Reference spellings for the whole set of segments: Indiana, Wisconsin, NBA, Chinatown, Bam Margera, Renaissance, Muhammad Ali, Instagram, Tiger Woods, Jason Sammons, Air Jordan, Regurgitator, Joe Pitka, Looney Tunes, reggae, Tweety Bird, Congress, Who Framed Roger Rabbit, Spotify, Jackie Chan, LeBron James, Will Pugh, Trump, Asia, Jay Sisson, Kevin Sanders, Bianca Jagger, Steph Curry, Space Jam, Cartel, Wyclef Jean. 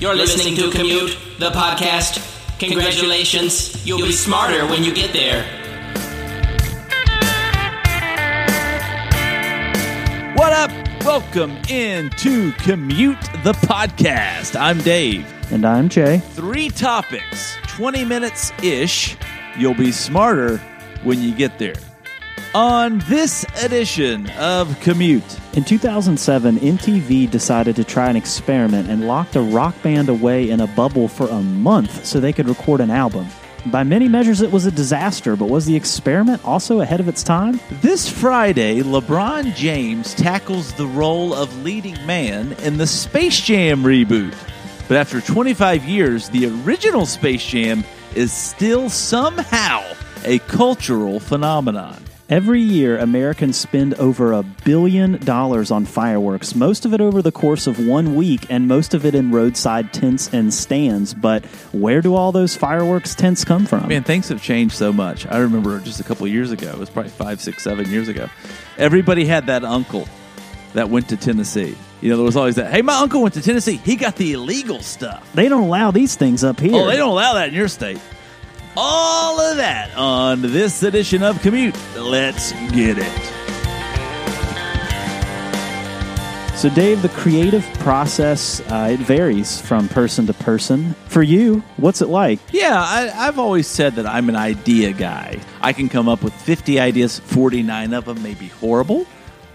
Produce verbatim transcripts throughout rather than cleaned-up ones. You're listening to Commute, the podcast. Congratulations. You'll be smarter when you get there. What up? Welcome into Commute, the podcast. I'm Dave. And I'm Jay. Three topics, twenty minutes-ish. You'll be smarter when you get there. On this edition of Commute. In two thousand seven, M T V decided to try an experiment and locked a rock band away in a bubble for a month so they could record an album. By many measures, it was a disaster, but was the experiment also ahead of its time? This Friday, LeBron James tackles the role of leading man in the Space Jam reboot. But after twenty-five years, the original Space Jam is still somehow a cultural phenomenon. Every year, Americans spend over a billion dollars on fireworks, most of it over the course of one week, and most of it in roadside tents and stands. But where do all those fireworks tents come from? Man, things have changed so much. I remember just a couple years ago, it was probably five, six, seven years ago, everybody had that uncle that went to Tennessee. You know, there was always that, hey, my uncle went to Tennessee. He got the illegal stuff. They don't allow these things up here. Oh, they don't allow that in your state. All of that on this edition of Commute. Let's get it. So, Dave, the creative process, uh, it varies from person to person. For you, what's it like? Yeah, I, I've always said that I'm an idea guy. I can come up with fifty ideas, forty-nine of them may be horrible,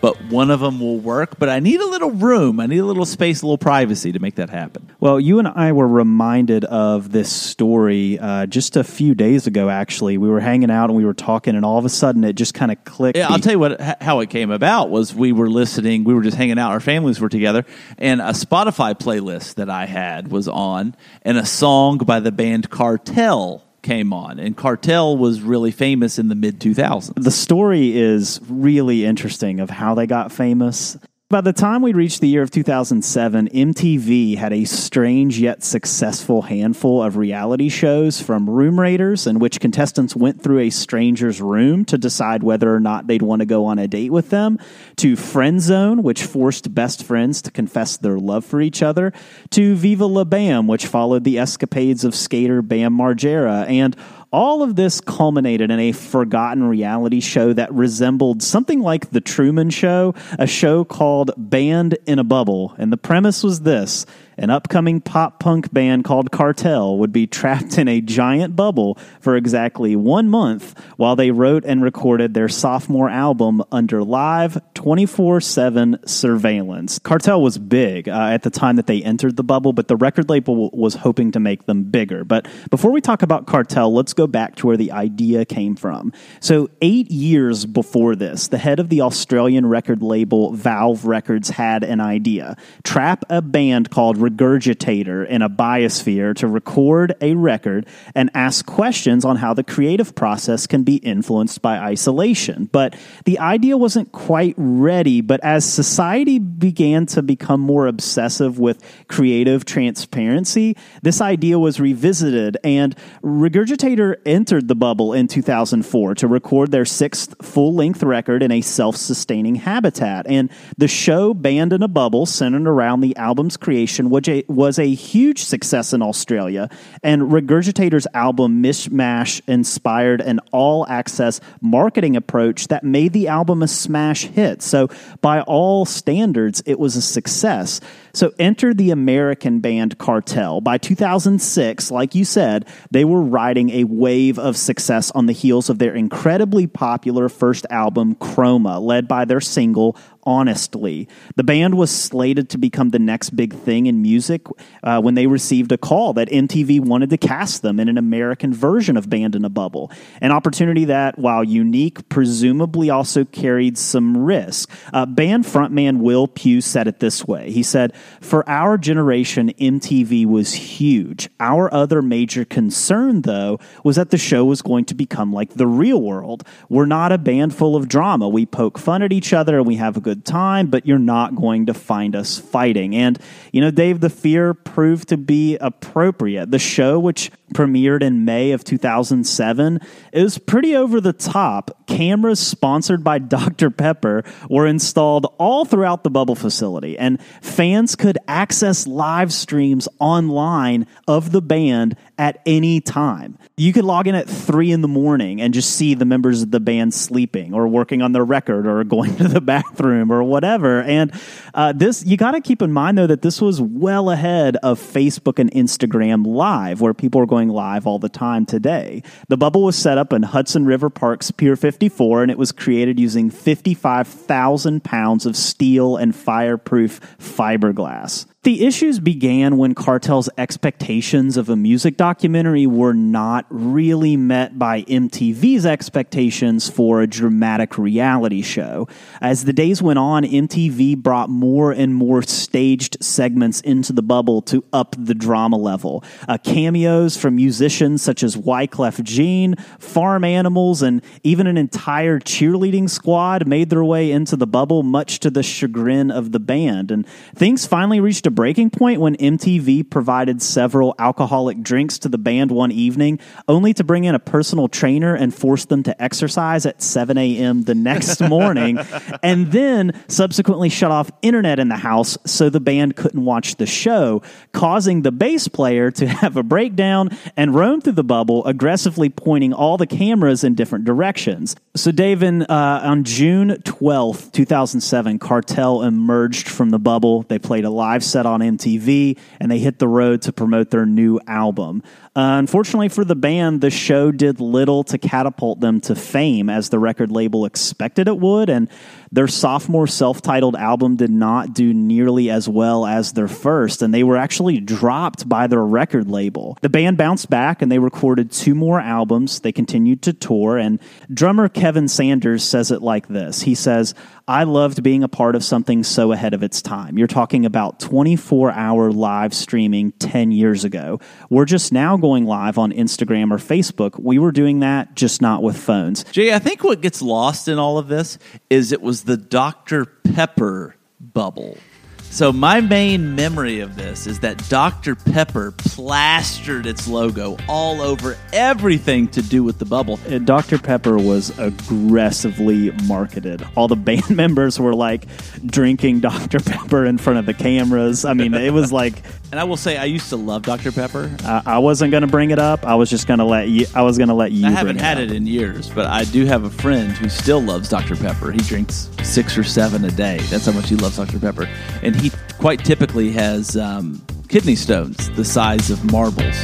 but one of them will work. But I need a little room. I need a little space, a little privacy to make that happen. Well, you and I were reminded of this story uh, just a few days ago, actually. We were hanging out and we were talking, and all of a sudden it just kind of clicked. Yeah, I'll tell you what, how it came about was we were listening. We were just hanging out. Our families were together. And a Spotify playlist that I had was on, and a song by the band Cartel came on, and Cartel was really famous in the mid two thousands. The story is really interesting of how they got famous. By the time we reached the year of two thousand seven, M T V had a strange yet successful handful of reality shows, from Room Raiders, in which contestants went through a stranger's room to decide whether or not they'd want to go on a date with them, to Friend Zone, which forced best friends to confess their love for each other, to Viva La Bam, which followed the escapades of skater Bam Margera, and all of this culminated in a forgotten reality show that resembled something like The Truman Show, a show called Band in a Bubble. And the premise was this: an upcoming pop punk band called Cartel would be trapped in a giant bubble for exactly one month while they wrote and recorded their sophomore album under live twenty-four seven surveillance. Cartel was big uh, at the time that they entered the bubble, but the record label w- was hoping to make them bigger. But before we talk about Cartel, let's go back to where the idea came from. So eight years before this, the head of the Australian record label Valve Records had an idea: trap a band called Regurgitator in a biosphere to record a record and ask questions on how the creative process can be influenced by isolation. But the idea wasn't quite ready. But as society began to become more obsessive with creative transparency, this idea was revisited, and Regurgitator entered the bubble in two thousand four to record their sixth full-length record in a self-sustaining habitat. And the show Band in a Bubble, centered around the album's creation, which was a huge success in Australia, and Regurgitator's album Mishmash inspired an all-access marketing approach that made the album a smash hit. So by all standards, it was a success. So enter the American band Cartel. By two thousand six, like you said, they were riding a wave of success on the heels of their incredibly popular first album, Chroma, led by their single Honestly. The band was slated to become the next big thing in music uh, when they received a call that M T V wanted to cast them in an American version of Band in a Bubble, an opportunity that, while unique, presumably also carried some risk. Uh, band frontman Will Pugh said it this way. He said, "For our generation, M T V was huge. Our other major concern, though, was that the show was going to become like the real world. We're not a band full of drama. We poke fun at each other and we have a good time, but you're not going to find us fighting." And, you know, Dave, the fear proved to be appropriate. The show, which premiered in May of two thousand seven. It was pretty over the top. Cameras sponsored by Doctor Pepper were installed all throughout the bubble facility, and fans could access live streams online of the band at any time. You could log in at three in the morning and just see the members of the band sleeping or working on their record or going to the bathroom or whatever. And uh, this, you got to keep in mind, though, that this was well ahead of Facebook and Instagram Live, where people are going live all the time today. The bubble was set up in Hudson River Park's Pier fifty-four, and it was created using fifty-five thousand pounds of steel and fireproof fiberglass. The issues began when Cartel's expectations of a music documentary were not really met by M T V's expectations for a dramatic reality show. As the days went on, M T V brought more and more staged segments into the bubble to up the drama level. Uh, cameos from musicians such as Wyclef Jean, farm animals, and even an entire cheerleading squad made their way into the bubble, much to the chagrin of the band. And things finally reached a breaking point when M T V provided several alcoholic drinks to the band one evening, only to bring in a personal trainer and force them to exercise at seven a.m. the next morning, and then subsequently shut off internet in the house so the band couldn't watch the show, causing the bass player to have a breakdown and roam through the bubble, aggressively pointing all the cameras in different directions. So, Dave, in, uh, on June twelfth, two thousand seven, Cartel emerged from the bubble. They played a live set on M T V, and they hit the road to promote their new album. Uh, unfortunately for the band, the show did little to catapult them to fame as the record label expected it would, and their sophomore self-titled album did not do nearly as well as their first, and they were actually dropped by their record label. The band bounced back, and they recorded two more albums. They continued to tour, and drummer Kevin Sanders says it like this. He says, "I loved being a part of something so ahead of its time. You're talking about twenty-four hour live streaming ten years ago. We're just now going live on Instagram or Facebook. We were doing that, just not with phones." Jay, I think what gets lost in all of this is it was the Doctor Pepper bubble. So my main memory of this is that Doctor Pepper plastered its logo all over everything to do with the bubble. And Doctor Pepper was aggressively marketed. All the band members were like drinking Doctor Pepper in front of the cameras. I mean, it was like... And I will say, I used to love Doctor Pepper. I, I wasn't going to bring it up. I was just going to let you... I was going to let you I haven't had it, it in years, but I do have a friend who still loves Doctor Pepper. He drinks six or seven a day. That's how much he loves Doctor Pepper. And he quite typically has um, kidney stones the size of marbles.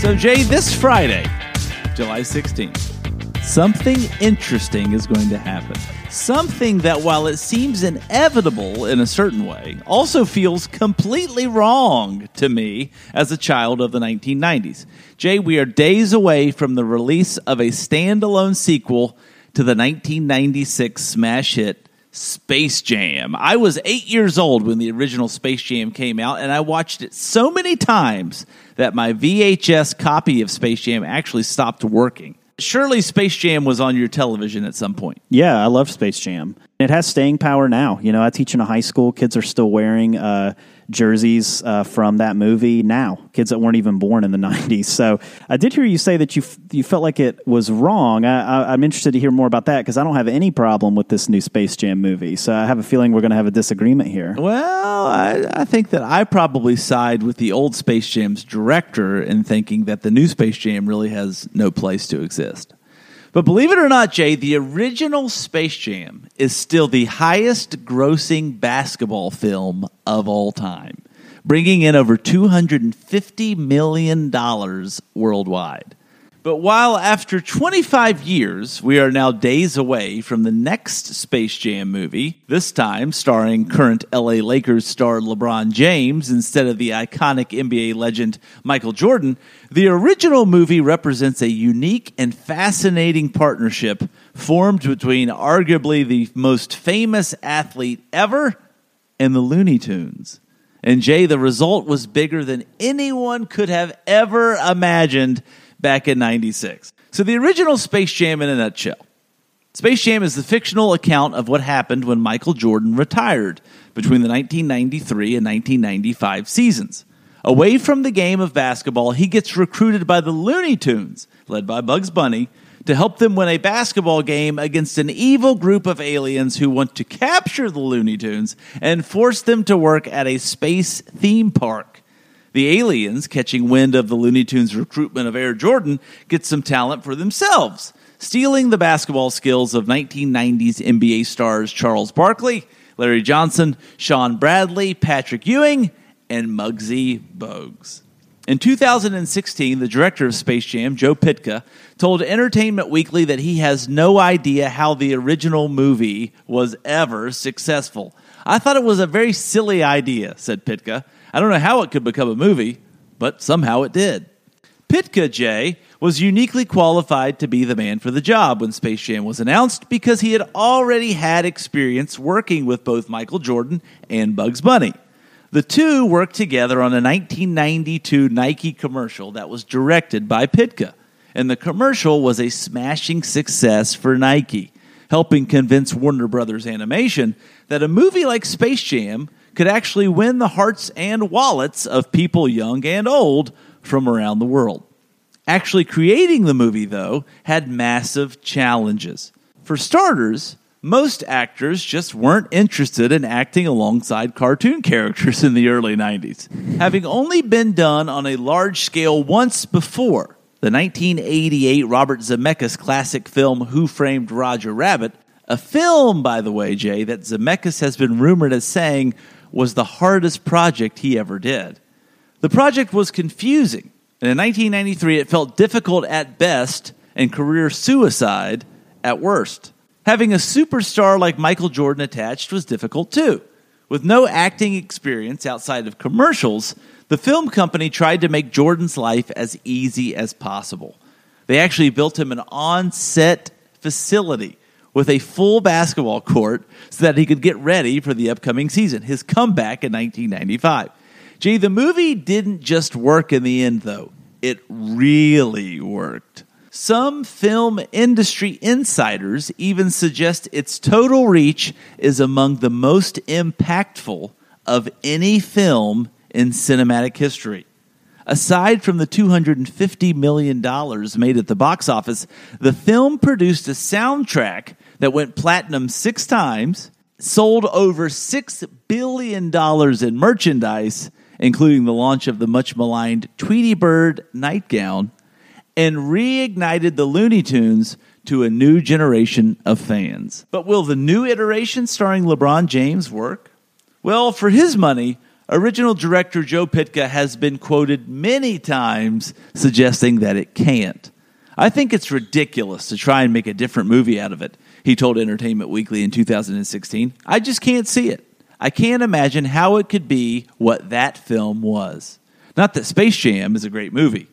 So, Jay, this Friday, July sixteenth, something interesting is going to happen. Something that, while it seems inevitable in a certain way, also feels completely wrong to me as a child of the nineteen nineties. Jay, we are days away from the release of a standalone sequel to the nineteen ninety-six smash hit Space Jam. I was eight years old when the original Space Jam came out, and I watched it so many times that my V H S copy of Space Jam actually stopped working. Surely Space Jam was on your television at some point. Yeah, I love Space Jam. It has staying power now. You know, I teach in a high school. Kids are still wearing uh, jerseys uh, from that movie now. Kids that weren't even born in the nineties. So I did hear you say that you f- you felt like it was wrong. I, I, I'm interested to hear more about that because I don't have any problem with this new Space Jam movie. So I have a feeling we're going to have a disagreement here. Well, I, I think that I probably side with the old Space Jam's director in thinking that the new Space Jam really has no place to exist. But believe it or not, Jay, the original Space Jam is still the highest-grossing basketball film of all time, bringing in over two hundred fifty million dollars worldwide. But while after twenty-five years, we are now days away from the next Space Jam movie, this time starring current L A Lakers star LeBron James instead of the iconic N B A legend Michael Jordan, the original movie represents a unique and fascinating partnership formed between arguably the most famous athlete ever and the Looney Tunes. And Jay, the result was bigger than anyone could have ever imagined back in ninety-six. So the original Space Jam in a nutshell. Space Jam is the fictional account of what happened when Michael Jordan retired between the nineteen ninety-three and nineteen ninety-five seasons. Away from the game of basketball, he gets recruited by the Looney Tunes, led by Bugs Bunny, to help them win a basketball game against an evil group of aliens who want to capture the Looney Tunes and force them to work at a space theme park. The aliens, catching wind of the Looney Tunes' recruitment of Air Jordan, get some talent for themselves, stealing the basketball skills of nineteen nineties N B A stars Charles Barkley, Larry Johnson, Sean Bradley, Patrick Ewing, and Muggsy Bogues. In two thousand sixteen, the director of Space Jam, Joe Pitka, told Entertainment Weekly that he has no idea how the original movie was ever successful. I thought it was a very silly idea, said Pitka. I don't know how it could become a movie, but somehow it did. Pitka, Jay, was uniquely qualified to be the man for the job when Space Jam was announced because he had already had experience working with both Michael Jordan and Bugs Bunny. The two worked together on a nineteen ninety-two Nike commercial that was directed by Pitka, and the commercial was a smashing success for Nike, helping convince Warner Brothers Animation that a movie like Space Jam could actually win the hearts and wallets of people young and old from around the world. Actually creating the movie, though, had massive challenges. For starters, most actors just weren't interested in acting alongside cartoon characters in the early nineties, having only been done on a large scale once before. The nineteen eighty-eight Robert Zemeckis classic film Who Framed Roger Rabbit, a film, by the way, Jay, that Zemeckis has been rumored as saying was the hardest project he ever did. The project was confusing, and in nineteen ninety-three it felt difficult at best and career suicide at worst. Having a superstar like Michael Jordan attached was difficult, too. With no acting experience outside of commercials, the film company tried to make Jordan's life as easy as possible. They actually built him an on-set facility with a full basketball court so that he could get ready for the upcoming season, his comeback in nineteen ninety-five. Gee, the movie didn't just work in the end, though. It really worked. Some film industry insiders even suggest its total reach is among the most impactful of any film in cinematic history. Aside from the two hundred fifty million dollars made at the box office, the film produced a soundtrack that went platinum six times, sold over six billion dollars in merchandise, including the launch of the much-maligned Tweety Bird nightgown, and reignited the Looney Tunes to a new generation of fans. But will the new iteration starring LeBron James work? Well, for his money, original director Joe Pitka has been quoted many times suggesting that it can't. I think it's ridiculous to try and make a different movie out of it, he told Entertainment Weekly in two thousand sixteen. I just can't see it. I can't imagine how it could be what that film was. Not that Space Jam is a great movie,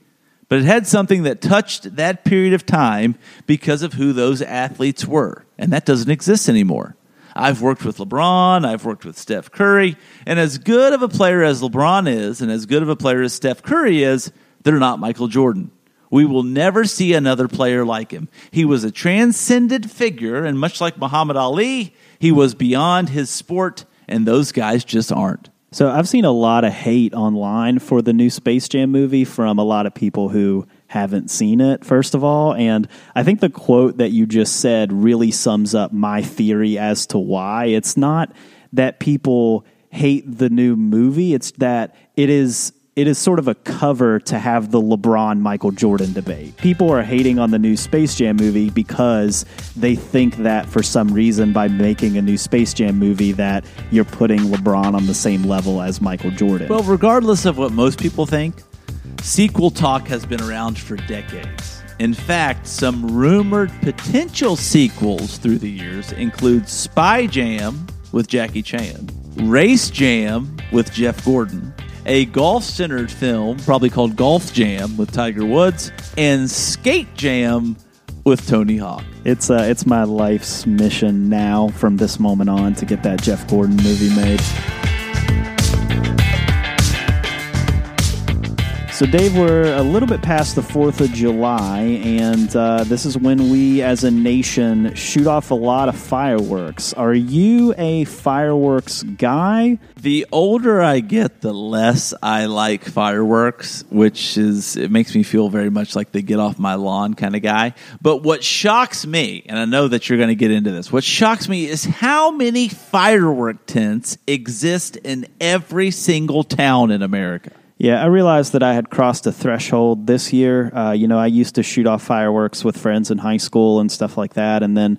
but it had something that touched that period of time because of who those athletes were, and that doesn't exist anymore. I've worked with LeBron, I've worked with Steph Curry, and as good of a player as LeBron is and as good of a player as Steph Curry is, they're not Michael Jordan. We will never see another player like him. He was a transcendent figure, and much like Muhammad Ali, he was beyond his sport, and those guys just aren't. So I've seen a lot of hate online for the new Space Jam movie from a lot of people who haven't seen it, first of all. And I think the quote that you just said really sums up my theory as to why. It's not that people hate the new movie. It's that it is... It is sort of a cover to have the LeBron-Michael Jordan debate. People are hating on the new Space Jam movie because they think that for some reason by making a new Space Jam movie that you're putting LeBron on the same level as Michael Jordan. Well, regardless of what most people think, sequel talk has been around for decades. In fact, some rumored potential sequels through the years include Spy Jam with Jackie Chan, Race Jam with Jeff Gordon, a golf-centered film probably called Golf Jam with Tiger Woods, and Skate Jam with Tony Hawk. It's uh, it's my life's mission now from this moment on to get that Jeff Gordon movie made. So, Dave, we're a little bit past the fourth of July, and uh, this is when we, as a nation, shoot off a lot of fireworks. Are you a fireworks guy? The older I get, the less I like fireworks, which is, it makes me feel very much like the get-off-my-lawn kind of guy. But what shocks me, and I know that you're going to get into this, what shocks me is how many firework tents exist in every single town in America. Yeah, I realized that I had crossed a threshold this year. Uh, you know, I used to shoot off fireworks with friends in high school and stuff like that. And then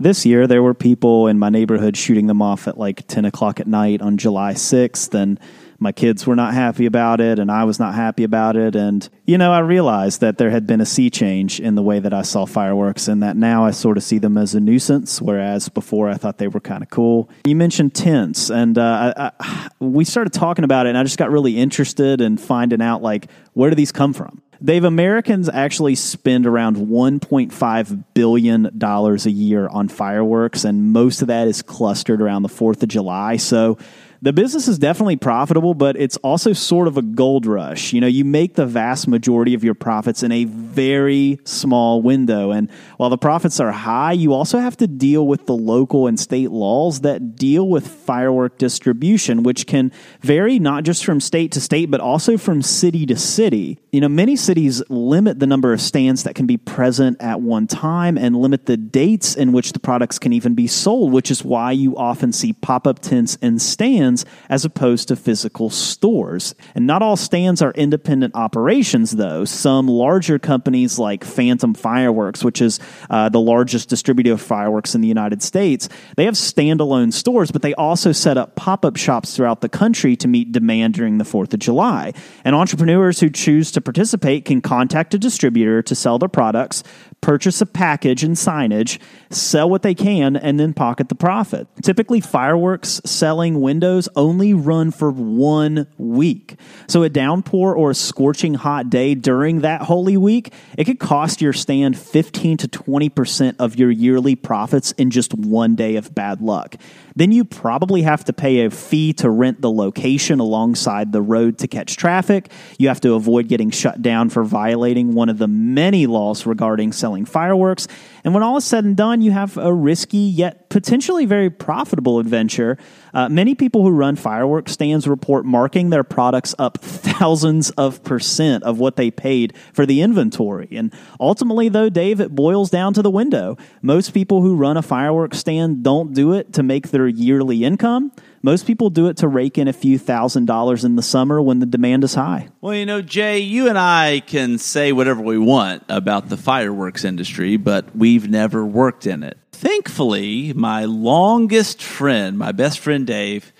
this year there were people in my neighborhood shooting them off at like ten o'clock at night on July sixth. And my kids were not happy about it, and I was not happy about it. And, you know, I realized that there had been a sea change in the way that I saw fireworks, and that now I sort of see them as a nuisance, whereas before I thought they were kind of cool. You mentioned tents, and uh, I, I, we started talking about it, and I just got really interested in finding out, like, where do these come from? Dave, Americans actually spend around one point five billion dollars a year on fireworks, and most of that is clustered around the fourth of July, so the business is definitely profitable, but it's also sort of a gold rush. You know, you make the vast majority of your profits in a very small window. And while the profits are high, you also have to deal with the local and state laws that deal with firework distribution, which can vary not just from state to state, but also from city to city. You know, many cities limit the number of stands that can be present at one time and limit the dates in which the products can even be sold, which is why you often see pop-up tents and stands as opposed to physical stores. And not all stands are independent operations, though. Some larger companies like Phantom Fireworks, which is uh, the largest distributor of fireworks in the United States, they have standalone stores, but they also set up pop-up shops throughout the country to meet demand during the fourth of July. And entrepreneurs who choose to participate can contact a distributor to sell their products, purchase a package and signage, sell what they can, and then pocket the profit. Typically, fireworks selling windows only run for one week. So a downpour or a scorching hot day during that holy week, it could cost your stand fifteen to twenty percent of your yearly profits in just one day of bad luck. Then you probably have to pay a fee to rent the location alongside the road to catch traffic. You have to avoid getting shut down for violating one of the many laws regarding selling fireworks. And when all is said and done, you have a risky yet potentially very profitable adventure. Uh, many people who run fireworks stands report marking their products up thousands of percent of what they paid for the inventory. And ultimately, though, Dave, it boils down to the window. Most people who run a fireworks stand don't do it to make their yearly income. Most people do it to rake in a few thousand dollars in the summer when the demand is high. Well, you know, Jay, you and I can say whatever we want about the fireworks industry, but we've never worked in it. Thankfully, my longest friend, my best friend Dave,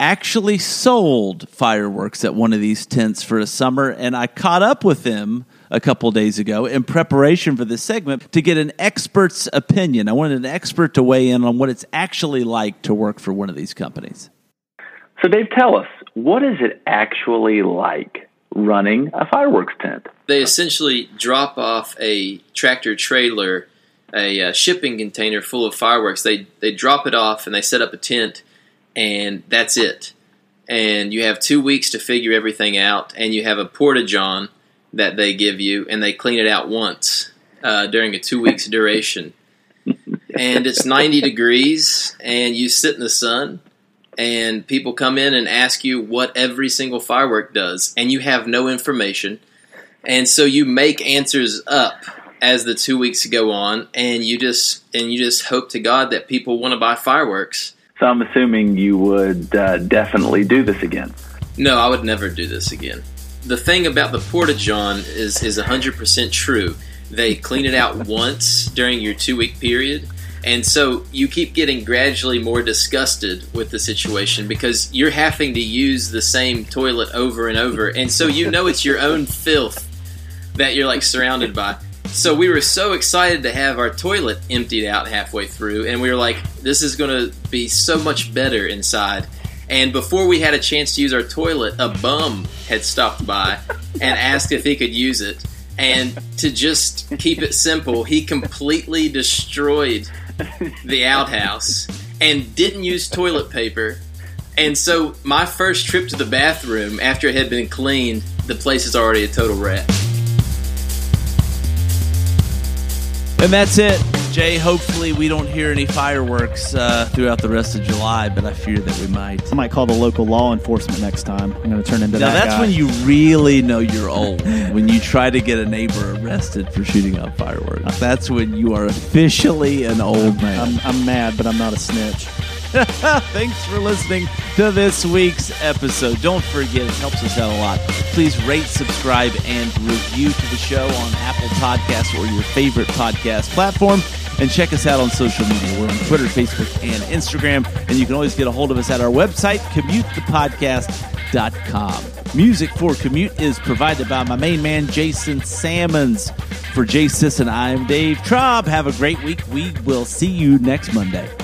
actually sold fireworks at one of these tents for a summer, and I caught up with him a couple days ago in preparation for this segment to get an expert's opinion. I wanted an expert to weigh in on what it's actually like to work for one of these companies. So Dave, tell us, what is it actually like running a fireworks tent? They essentially drop off a tractor trailer, a uh, shipping container full of fireworks. They they drop it off and they set up a tent, and that's it. And you have two weeks to figure everything out, and you have a porta-john that they give you, and they clean it out once uh, during a two weeks duration. And it's ninety degrees, and you sit in the sun, and people come in and ask you what every single firework does, and you have no information. And so you make answers up as the two weeks go on, and you just and you just hope to God that people want to buy fireworks. So I'm assuming you would uh, definitely do this again. No, I would never do this again. The thing about the porta-john is, is one hundred percent true. They clean it out once during your two-week period, and so you keep getting gradually more disgusted with the situation because you're having to use the same toilet over and over, and so you know it's your own filth that you're like surrounded by. So we were so excited to have our toilet emptied out halfway through, and we were like, this is going to be so much better inside. And before we had a chance to use our toilet, a bum had stopped by and asked if he could use it. And to just keep it simple, he completely destroyed the outhouse and didn't use toilet paper And so my first trip to the bathroom after it had been cleaned, the place is already a total wreck. And that's it, Jay. Hopefully we don't hear any fireworks uh, throughout the rest of July, but I fear that we might. I might call the local law enforcement next time. I'm going to turn into now that Now that's guy. When you really know you're old, when you try to get a neighbor arrested for shooting up fireworks. That's when you are officially an old man. I'm, I'm mad, but I'm not a snitch. Thanks for listening to this week's episode. Don't forget, it helps us out a lot. Please rate, subscribe, and review to the show on Apple Podcasts or your favorite podcast platform. And check us out on social media. We're on Twitter, Facebook, and Instagram. And you can always get a hold of us at our website, commute the podcast dot com. Music for Commute is provided by my main man, Jason Sammons. For Jay Sisson, I am Dave Traub. Have a great week. We will see you next Monday.